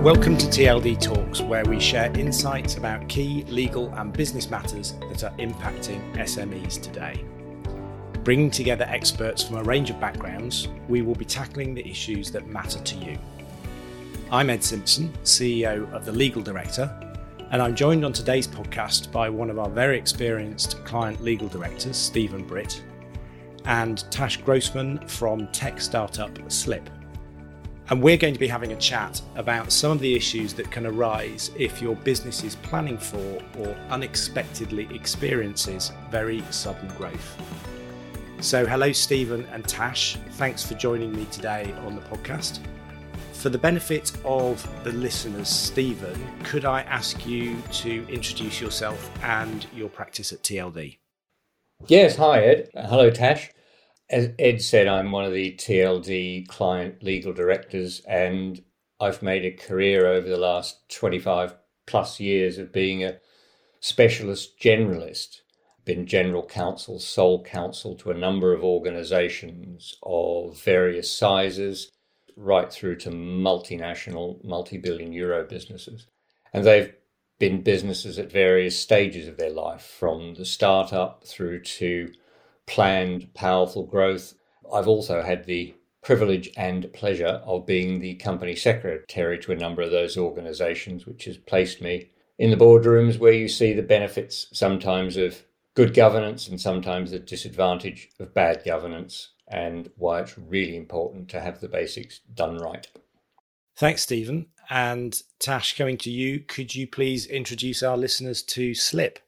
Welcome to TLD Talks, where we share insights about key legal and business matters that are impacting SMEs today. Bringing together experts from a range of backgrounds, we will be tackling the issues that matter to you. I'm Ed Simpson, CEO of The Legal Director, and I'm joined on today's podcast by one of our very experienced client legal directors, Stephen Britt, and Tash Grossman from tech startup Slip. And we're going to be having a chat about some of the issues that can arise if your business is planning for or unexpectedly experiences very sudden growth. So hello, Stephen and Tash. Thanks for joining me today on the podcast. For the benefit of the listeners, Stephen, could I ask you to introduce yourself and your practice at TLD? Yes, hi Ed. Hello Tash. As Ed said, I'm one of the TLD client legal directors, and I've made a career over the last 25 plus years of being a specialist generalist. I've been general counsel, sole counsel to a number of organisations of various sizes, right through to multinational, multi-billion euro businesses. And they've been businesses at various stages of their life, from the startup through to planned, powerful growth. I've also had the privilege and pleasure of being the company secretary to a number of those organisations, which has placed me in the boardrooms where you see the benefits sometimes of good governance and sometimes the disadvantage of bad governance, and why it's really important to have the basics done right. Thanks, Stephen. And Tash, coming to you, could you please introduce our listeners to Slip?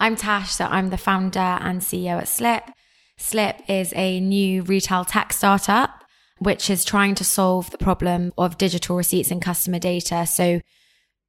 I'm Tash, so I'm the founder and CEO at Slip. Slip is a new retail tech startup, which is trying to solve the problem of digital receipts and customer data. So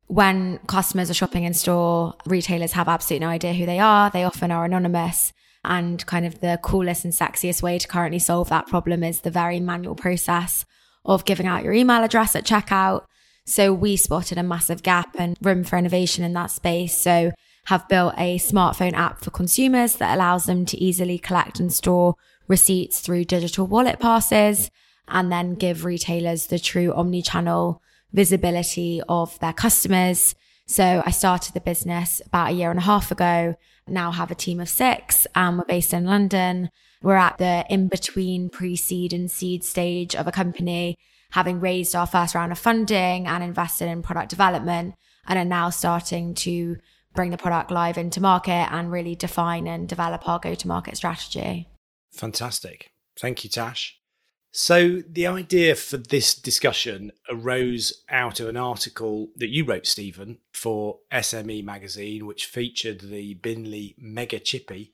when customers are shopping in store, retailers have absolutely no idea who they are. They often are anonymous. And kind of the coolest and sexiest way to currently solve that problem is the very manual process of giving out your email address at checkout. So we spotted a massive gap and room for innovation in that space. So have built a smartphone app for consumers that allows them to easily collect and store receipts through digital wallet passes, and then give retailers the true omni-channel visibility of their customers. So I started the business about a year and a half ago. Now have a team of 6 and we're based in London. We're at the in-between pre-seed and seed stage of a company, having raised our first round of funding and invested in product development, and are now starting to bring the product live into market and really define and develop our go-to-market strategy. Fantastic. Thank you, Tash. So the idea for this discussion arose out of an article that you wrote, Stephen, for SME magazine, which featured the Binley Mega Chippy,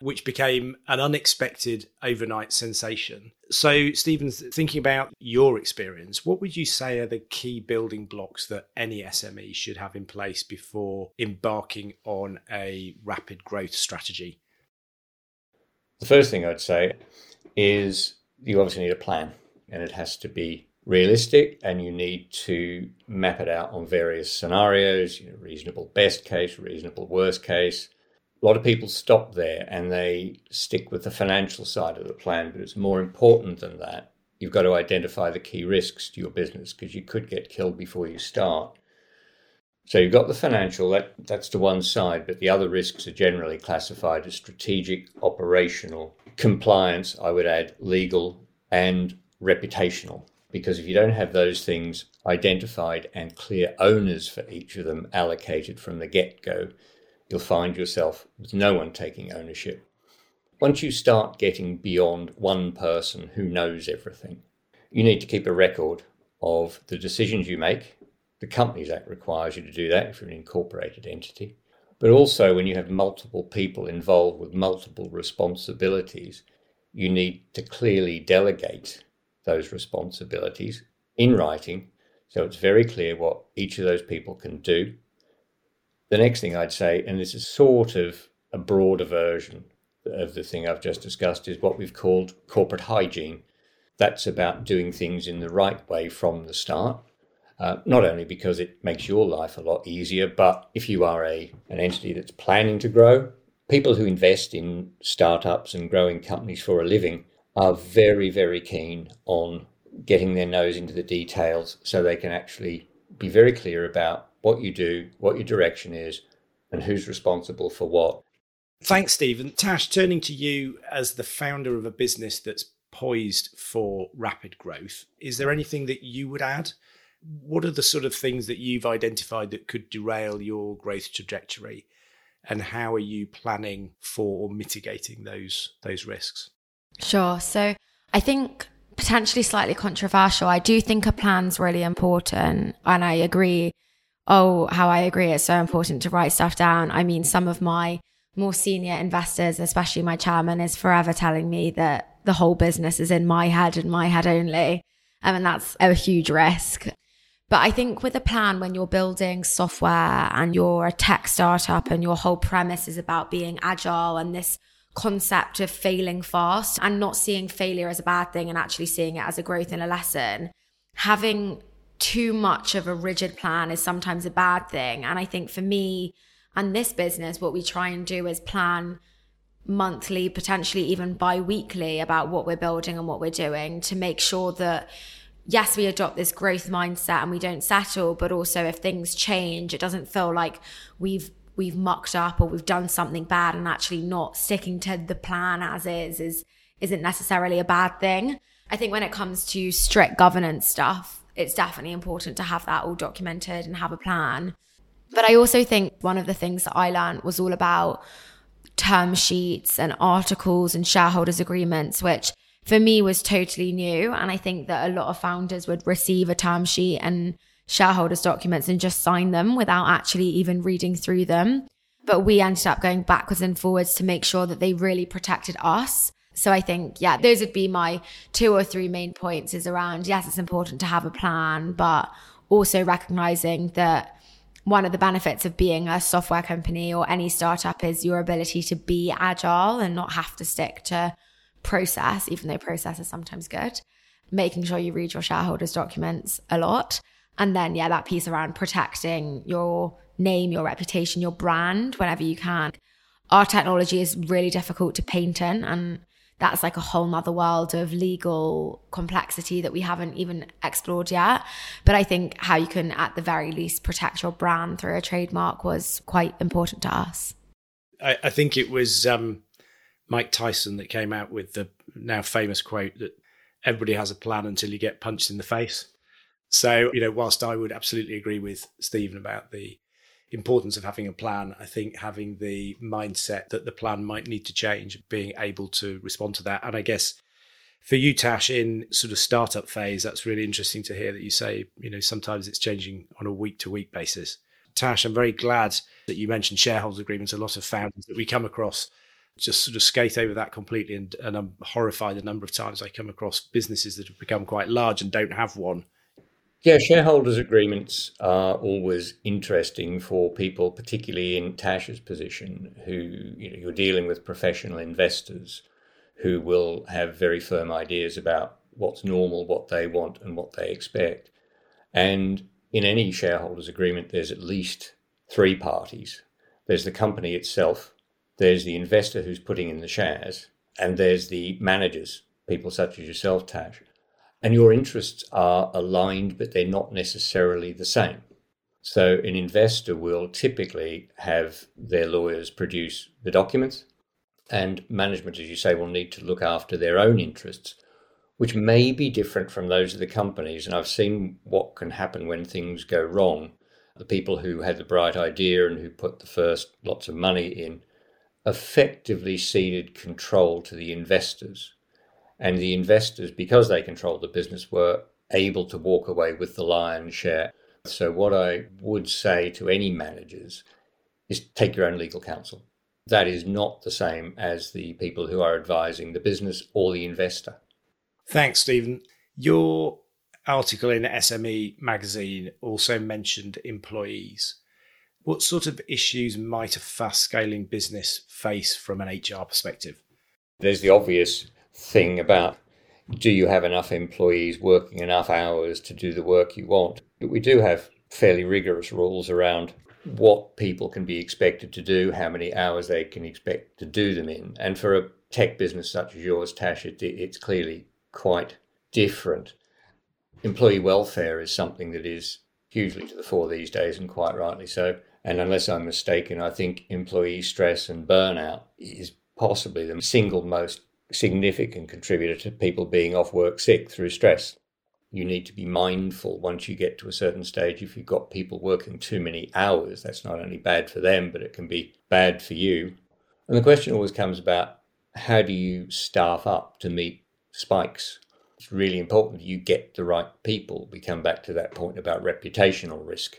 which became an unexpected overnight sensation. So Stephen, thinking about your experience, what would you say are the key building blocks that any SME should have in place before embarking on a rapid growth strategy? The first thing I'd say is you obviously need a plan, and it has to be realistic, and you need to map it out on various scenarios, reasonable best case, reasonable worst case. A lot of people stop there and they stick with the financial side of the plan, but it's more important than that. You've got to identify the key risks to your business, because you could get killed before you start. So you've got the financial, that's to one side, but the other risks are generally classified as strategic, operational, compliance, I would add legal, and reputational. Because if you don't have those things identified and clear owners for each of them allocated from the get-go, you'll find yourself with no one taking ownership. Once you start getting beyond one person who knows everything, you need to keep a record of the decisions you make. The Companies Act requires you to do that if you're an incorporated entity. But also when you have multiple people involved with multiple responsibilities, you need to clearly delegate those responsibilities in writing, so it's very clear what each of those people can do. The next thing I'd say, and this is sort of a broader version of the thing I've just discussed, is what we've called corporate hygiene. That's about doing things in the right way from the start, not only because it makes your life a lot easier, but if you are an entity that's planning to grow, people who invest in startups and growing companies for a living are very, very keen on getting their nose into the details so they can actually be very clear about what you do, what your direction is, and who's responsible for what. Thanks, Stephen. Tash, turning to you as the founder of a business that's poised for rapid growth, is there anything that you would add? What are the sort of things that you've identified that could derail your growth trajectory? And how are you planning for mitigating those risks? Sure. So I think potentially slightly controversial. I do think a plan's really important. And I agree. Oh, how I agree. It's so important to write stuff down. I mean, some of my more senior investors, especially my chairman, is forever telling me that the whole business is in my head and my head only. And that's a huge risk. But I think with a plan, when you're building software and you're a tech startup and your whole premise is about being agile and this concept of failing fast and not seeing failure as a bad thing and actually seeing it as a growth and a lesson, having too much of a rigid plan is sometimes a bad thing. And I think for me and this business, what we try and do is plan monthly, potentially even bi-weekly, about what we're building and what we're doing to make sure that, yes, we adopt this growth mindset and we don't settle, but also if things change, it doesn't feel like we've mucked up or we've done something bad, and actually not sticking to the plan as isn't necessarily a bad thing. I think when it comes to strict governance stuff, it's definitely important to have that all documented and have a plan. But I also think one of the things that I learned was all about term sheets and articles and shareholders agreements, which for me was totally new. And I think that a lot of founders would receive a term sheet and shareholders documents and just sign them without actually even reading through them. But we ended up going backwards and forwards to make sure that they really protected us. So I think, yeah, those would be my 2 or 3 main points, is around, yes, it's important to have a plan, but also recognizing that one of the benefits of being a software company or any startup is your ability to be agile and not have to stick to process, even though process is sometimes good. Making sure you read your shareholders' documents a lot. And then, yeah, that piece around protecting your name, your reputation, your brand, whenever you can. Our technology is really difficult to patent, and that's like a whole nother world of legal complexity that we haven't even explored yet. But I think how you can, at the very least, protect your brand through a trademark was quite important to us. I think it was Mike Tyson that came out with the now famous quote that everybody has a plan until you get punched in the face. So, you know, whilst I would absolutely agree with Stephen about the importance of having a plan, I think having the mindset that the plan might need to change, being able to respond to that. And I guess for you, Tash, in sort of startup phase, that's really interesting to hear that you say, you know, sometimes it's changing on a week-to-week basis. Tash, I'm very glad that you mentioned shareholders agreements. A lot of founders that we come across just sort of skate over that completely. And I'm horrified the number of times I come across businesses that have become quite large and don't have one. Yeah, shareholders' agreements are always interesting for people, particularly in Tash's position, who, you know, you're dealing with professional investors who will have very firm ideas about what's normal, what they want and what they expect. And in any shareholders' agreement, there's at least 3 parties. There's the company itself, there's the investor who's putting in the shares, and there's the managers, people such as yourself, Tash. And your interests are aligned, but they're not necessarily the same. So an investor will typically have their lawyers produce the documents, and management, as you say, will need to look after their own interests, which may be different from those of the companies. And I've seen what can happen when things go wrong. The people who had the bright idea and who put the first lots of money in effectively ceded control to the investors. And the investors, because they controlled the business, were able to walk away with the lion's share. So what I would say to any managers is take your own legal counsel. That is not the same as the people who are advising the business or the investor. Thanks, Stephen. Your article in SME magazine also mentioned employees. What sort of issues might a fast-scaling business face from an HR perspective? There's the obvious thing about, do you have enough employees working enough hours to do the work you want? But we do have fairly rigorous rules around what people can be expected to do, how many hours they can expect to do them in. And for a tech business such as yours, Tash, it's clearly quite different. Employee welfare is something that is hugely to the fore these days, and quite rightly so. And unless I'm mistaken, I think employee stress and burnout is possibly the single most significant contributor to people being off work sick through stress. You need to be mindful once you get to a certain stage. If you've got people working too many hours, that's not only bad for them, but it can be bad for you. And the question always comes about, how do you staff up to meet spikes? It's really important you get the right people. We come back to that point about reputational risk.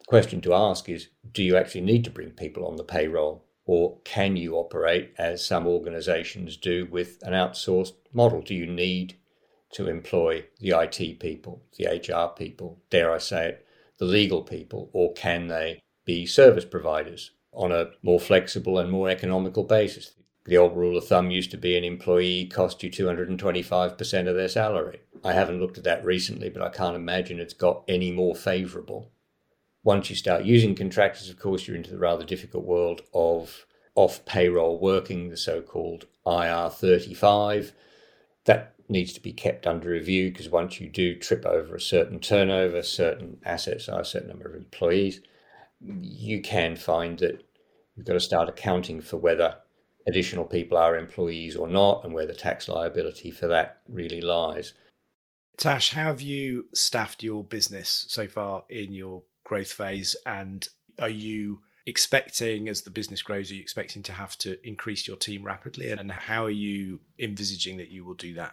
The question to ask is, do you actually need to bring people on the payroll? Or can you operate as some organisations do with an outsourced model? Do you need to employ the IT people, the HR people, dare I say it, the legal people, or can they be service providers on a more flexible and more economical basis? The old rule of thumb used to be an employee cost you 225% of their salary. I haven't looked at that recently, but I can't imagine it's got any more favourable. Once you start using contractors, of course, you're into the rather difficult world of off-payroll working, the so-called IR35. That needs to be kept under review, because once you do trip over a certain turnover, certain asset size, a certain number of employees, you can find that you've got to start accounting for whether additional people are employees or not, and where the tax liability for that really lies. Tash, how have you staffed your business so far in your growth phase? And are you expecting, as the business grows, are you expecting to have to increase your team rapidly? And how are you envisaging that you will do that?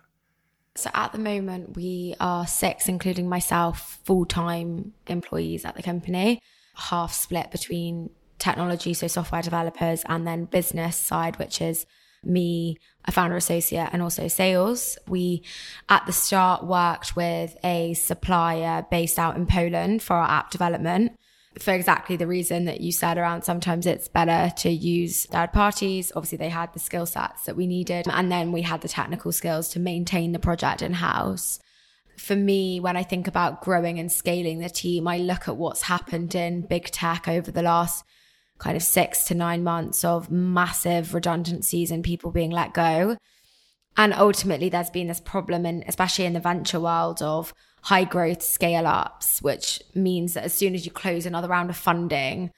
So at the moment, we are 6, including myself, full-time employees at the company, half split between technology, so software developers, and then business side, which is me, a founder associate, and also sales. We, at the start, worked with a supplier based out in Poland for our app development, for exactly the reason that you said around sometimes it's better to use third parties. Obviously, they had the skill sets that we needed, and then we had the technical skills to maintain the project in-house. For me, when I think about growing and scaling the team, I look at what's happened in big tech over the last kind of 6 to 9 months of massive redundancies and people being let go. And ultimately, there's been this problem, and especially in the venture world, of high growth scale ups, which means that as soon as you close another round of funding,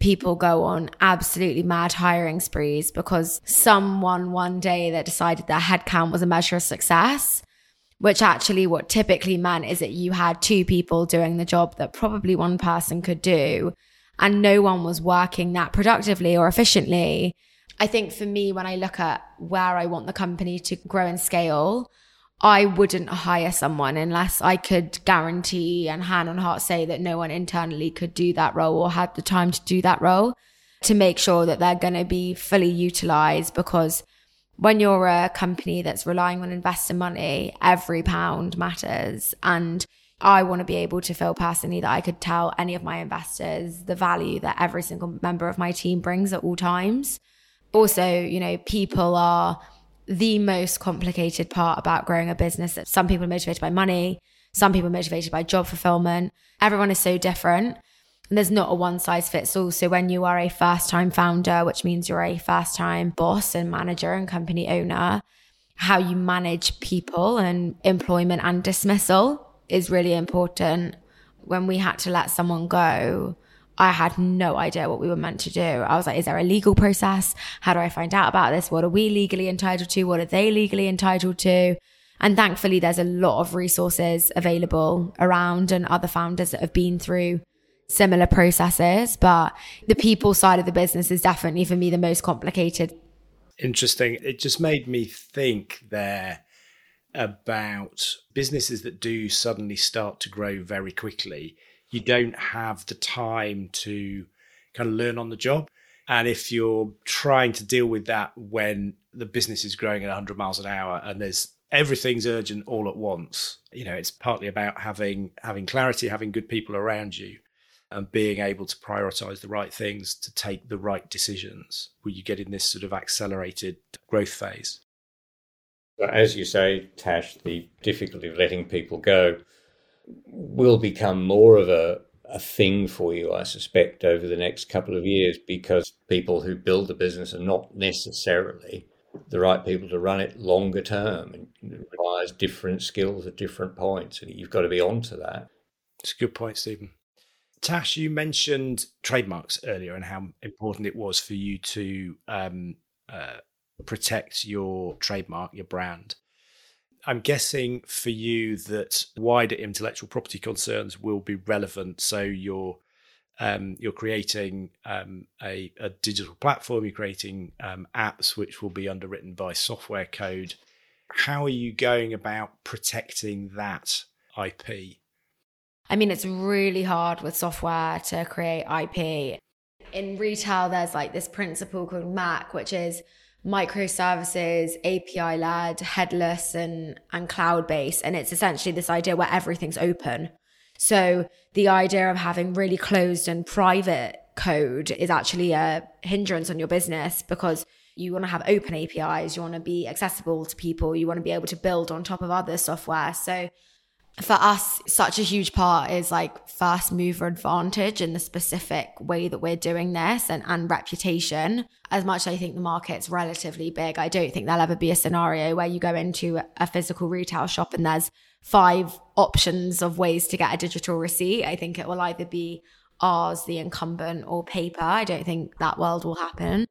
people go on absolutely mad hiring sprees because someone one day that decided their headcount was a measure of success, which actually what typically meant is that you had 2 people doing the job that probably one person could do, and no one was working that productively or efficiently. I think for me, when I look at where I want the company to grow and scale, I wouldn't hire someone unless I could guarantee and hand on heart say that no one internally could do that role or had the time to do that role, to make sure that they're going to be fully utilized. Because when you're a company that's relying on investor money, every pound matters. And I want to be able to feel personally that I could tell any of my investors the value that every single member of my team brings at all times. Also, you know, people are the most complicated part about growing a business. Some people are motivated by money. Some people are motivated by job fulfillment. Everyone is so different. And there's not a one size fits all. So when you are a first-time founder, which means you're a first-time boss and manager and company owner, how you manage people and employment and dismissal is really important. When we had to let someone go, I had no idea what we were meant to do. I was like, is there a legal process? How do I find out about this? What are we legally entitled to? What are they legally entitled to? And thankfully, there's a lot of resources available around, and other founders that have been through similar processes. But the people side of the business is definitely, for me, the most complicated. Interesting. It just made me think there about businesses that do suddenly start to grow very quickly. You don't have the time to kind of learn on the job. And if you're trying to deal with that when the business is growing at 100 miles an hour and there's everything's urgent all at once, you know, it's partly about having clarity, having good people around you, and being able to prioritize the right things to take the right decisions when you get in this sort of accelerated growth phase. As you say, Tash, the difficulty of letting people go will become more of a thing for you, I suspect, over the next couple of years, because people who build the business are not necessarily the right people to run it longer term, and it requires different skills at different points, and you've got to be on to that. It's a good point, Stephen. Tash, you mentioned trademarks earlier and how important it was for you to protect your trademark, your brand. I'm guessing for you that wider intellectual property concerns will be relevant. So you're creating a digital platform, you're creating apps which will be underwritten by software code. How are you going about protecting that IP? I mean, it's really hard with software to create IP. In retail, there's like this principle called Mac, which is microservices, API-led, headless and cloud-based. And it's essentially this idea where everything's open. So the idea of having really closed and private code is actually a hindrance on your business, because you want to have open APIs, you want to be accessible to people, you want to be able to build on top of other software. So for us, such a huge part is like first mover advantage in the specific way that we're doing this and reputation. As much as I think the market's relatively big, I don't think there'll ever be a scenario where you go into a physical retail shop and there's 5 options of ways to get a digital receipt. I think it will either be ours, the incumbent, or paper. I don't think that world will happen.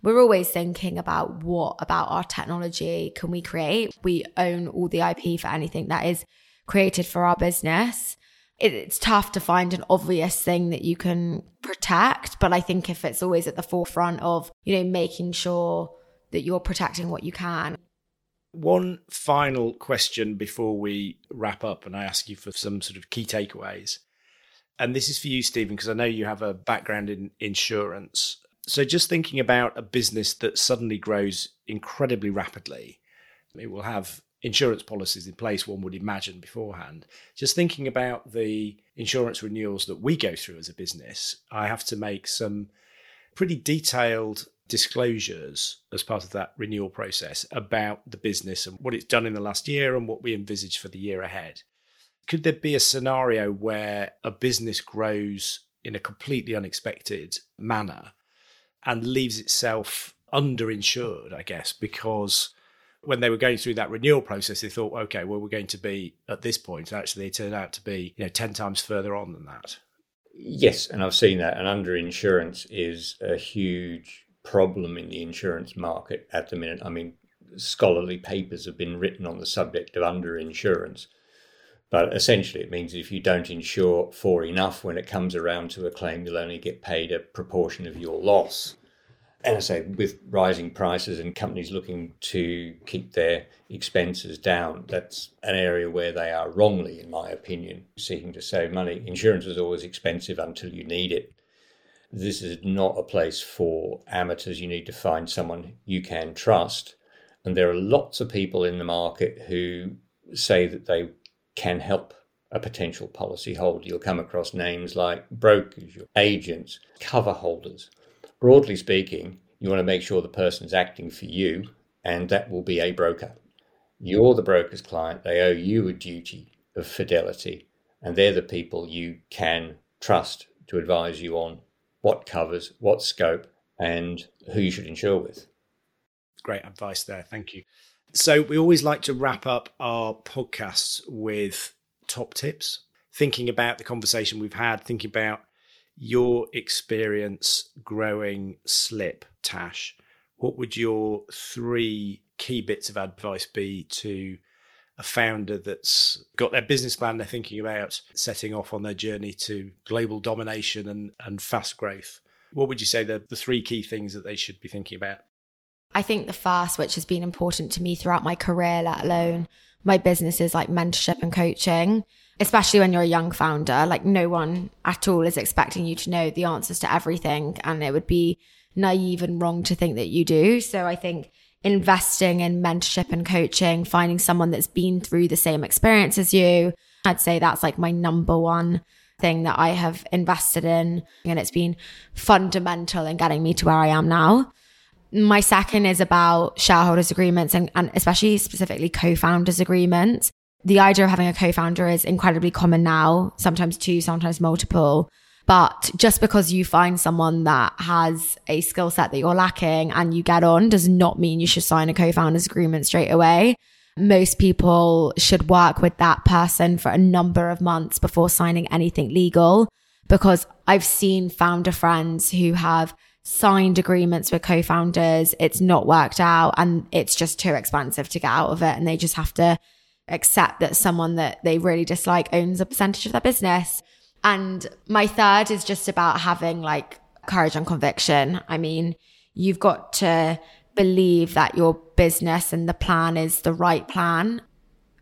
We're always thinking about what about our technology can we create? We own all the IP for anything that is created for our business. It's tough to find an obvious thing that you can protect, but I think if it's always at the forefront of, you know, making sure that you're protecting what you can. One final question before we wrap up, and I ask you for some sort of key takeaways. And this is for you, Stephen, because I know you have a background in insurance. So just thinking about a business that suddenly grows incredibly rapidly, it will have insurance policies in place, one would imagine, beforehand. Just thinking about the insurance renewals that we go through as a business, I have to make some pretty detailed disclosures as part of that renewal process about the business and what it's done in the last year and what we envisage for the year ahead. Could there be a scenario where a business grows in a completely unexpected manner and leaves itself underinsured, I guess, because when they were going through that renewal process, they thought, okay, well, we're going to be at this point. Actually, it turned out to be, 10 times further on than that. Yes, and I've seen that. And underinsurance is a huge problem in the insurance market at the minute. I mean, scholarly papers have been written on the subject of underinsurance. But essentially, it means if you don't insure for enough, when it comes around to a claim, you'll only get paid a proportion of your loss. And I say, with rising prices and companies looking to keep their expenses down, that's an area where they are wrongly, in my opinion, seeking to save money. Insurance is always expensive until you need it. This is not a place for amateurs. You need to find someone you can trust. And there are lots of people in the market who say that they can help a potential policyholder. You'll come across names like brokers, your agents, cover holders. Broadly speaking, you want to make sure the person's acting for you, and that will be a broker. You're the broker's client. They owe you a duty of fidelity, and they're the people you can trust to advise you on what covers, what scope, and who you should insure with. Great advice there. Thank you. So we always like to wrap up our podcasts with top tips, thinking about the conversation we've had, thinking about your experience growing Slip, Tash. What would your 3 key bits of advice be to a founder that's got their business plan, they're thinking about setting off on their journey to global domination and fast growth? What would you say the 3 key things that they should be thinking about? I think the first, which has been important to me throughout my career, let alone my businesses, like mentorship and coaching, especially when you're a young founder, like no one at all is expecting you to know the answers to everything. And it would be naive and wrong to think that you do. So I think investing in mentorship and coaching, finding someone that's been through the same experience as you, I'd say that's like my number one thing that I have invested in. And it's been fundamental in getting me to where I am now. My second is about shareholders agreements and especially specifically co-founders agreements. The idea of having a co-founder is incredibly common now, sometimes 2, sometimes multiple. But just because you find someone that has a skill set that you're lacking and you get on does not mean you should sign a co-founders agreement straight away. Most people should work with that person for a number of months before signing anything legal. because I've seen founder friends who have signed agreements with co-founders. It's not worked out and it's just too expensive to get out of it. And they just have to accept that someone that they really dislike owns a percentage of their business. And my third is just about having like courage and conviction. I mean, you've got to believe that your business and the plan is the right plan.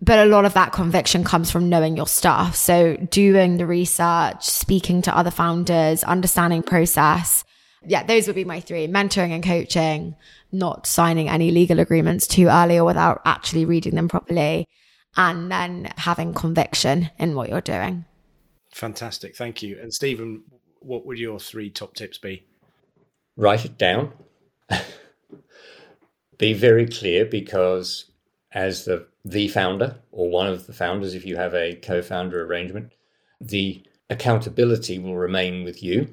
But a lot of that conviction comes from knowing your stuff. So doing the research, speaking to other founders, understanding process. Yeah, those would be my three: mentoring and coaching, not signing any legal agreements too early or without actually reading them properly, and then having conviction in what you're doing. Fantastic. Thank you. And Stephen, what would your three top tips be? Write it down. Be very clear, because as the founder or one of the founders, if you have a co-founder arrangement, the accountability will remain with you.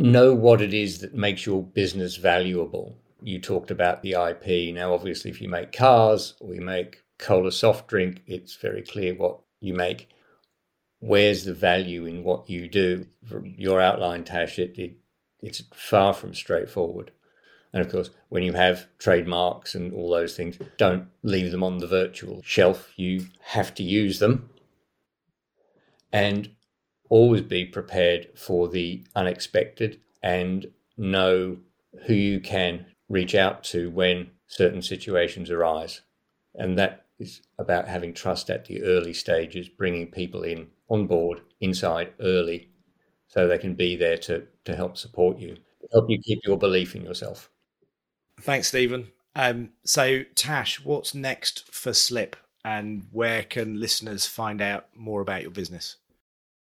Know what it is that makes your business valuable. You talked about the IP. Now, obviously, if you make cars or you make cola soft drink, it's very clear what you make. Where's the value in what you do? From your outline, Tash, it's far from straightforward. And of course, when you have trademarks and all those things, don't leave them on the virtual shelf. You have to use them. And always be prepared for the unexpected and know who you can reach out to when certain situations arise. And that is about having trust at the early stages, bringing people in on board, inside early, so they can be there to help support you, help you keep your belief in yourself. Thanks, Stephen. So Tash, what's next for Slip, and where can listeners find out more about your business?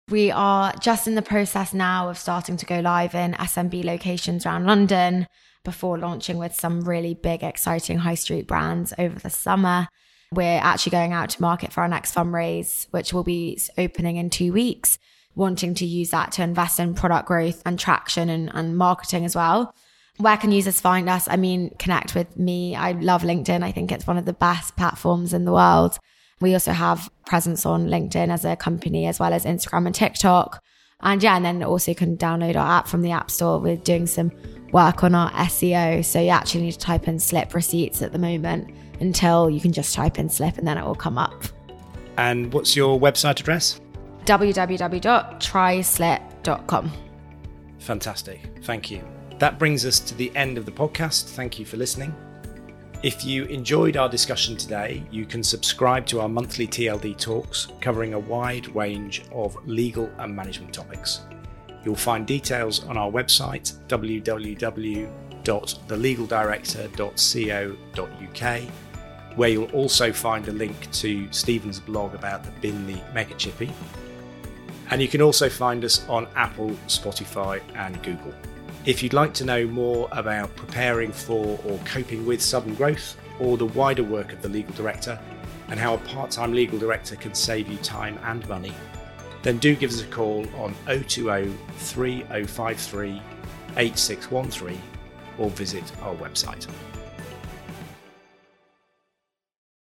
We are just in the process now of starting to go live in SMB locations around London before launching with some really big, exciting high street brands over the summer. We're actually going out to market for our next fundraise, which will be opening in 2 weeks, wanting to use that to invest in product growth and traction and marketing as well. Where can users find us? I mean, connect with me. I love LinkedIn. I think it's one of the best platforms in the world. We also have presence on LinkedIn as a company, as well as Instagram and TikTok. And then also you can download our app from the App Store. We're doing some work on our SEO. So you actually need to type in Slip Receipts at the moment until you can just type in Slip and then it will come up. And what's your website address? www.tryslip.com. Fantastic. Thank you. That brings us to the end of the podcast. Thank you for listening. If you enjoyed our discussion today, you can subscribe to our monthly TLD Talks covering a wide range of legal and management topics. You'll find details on our website, www.thelegaldirector.co.uk, where you'll also find a link to Stephen's blog about the Binley Mega Chippy. And you can also find us on Apple, Spotify and Google. If you'd like to know more about preparing for or coping with sudden growth, or the wider work of the Legal Director and how a part-time Legal Director can save you time and money, then do give us a call on 020 3053 8613 or visit our website.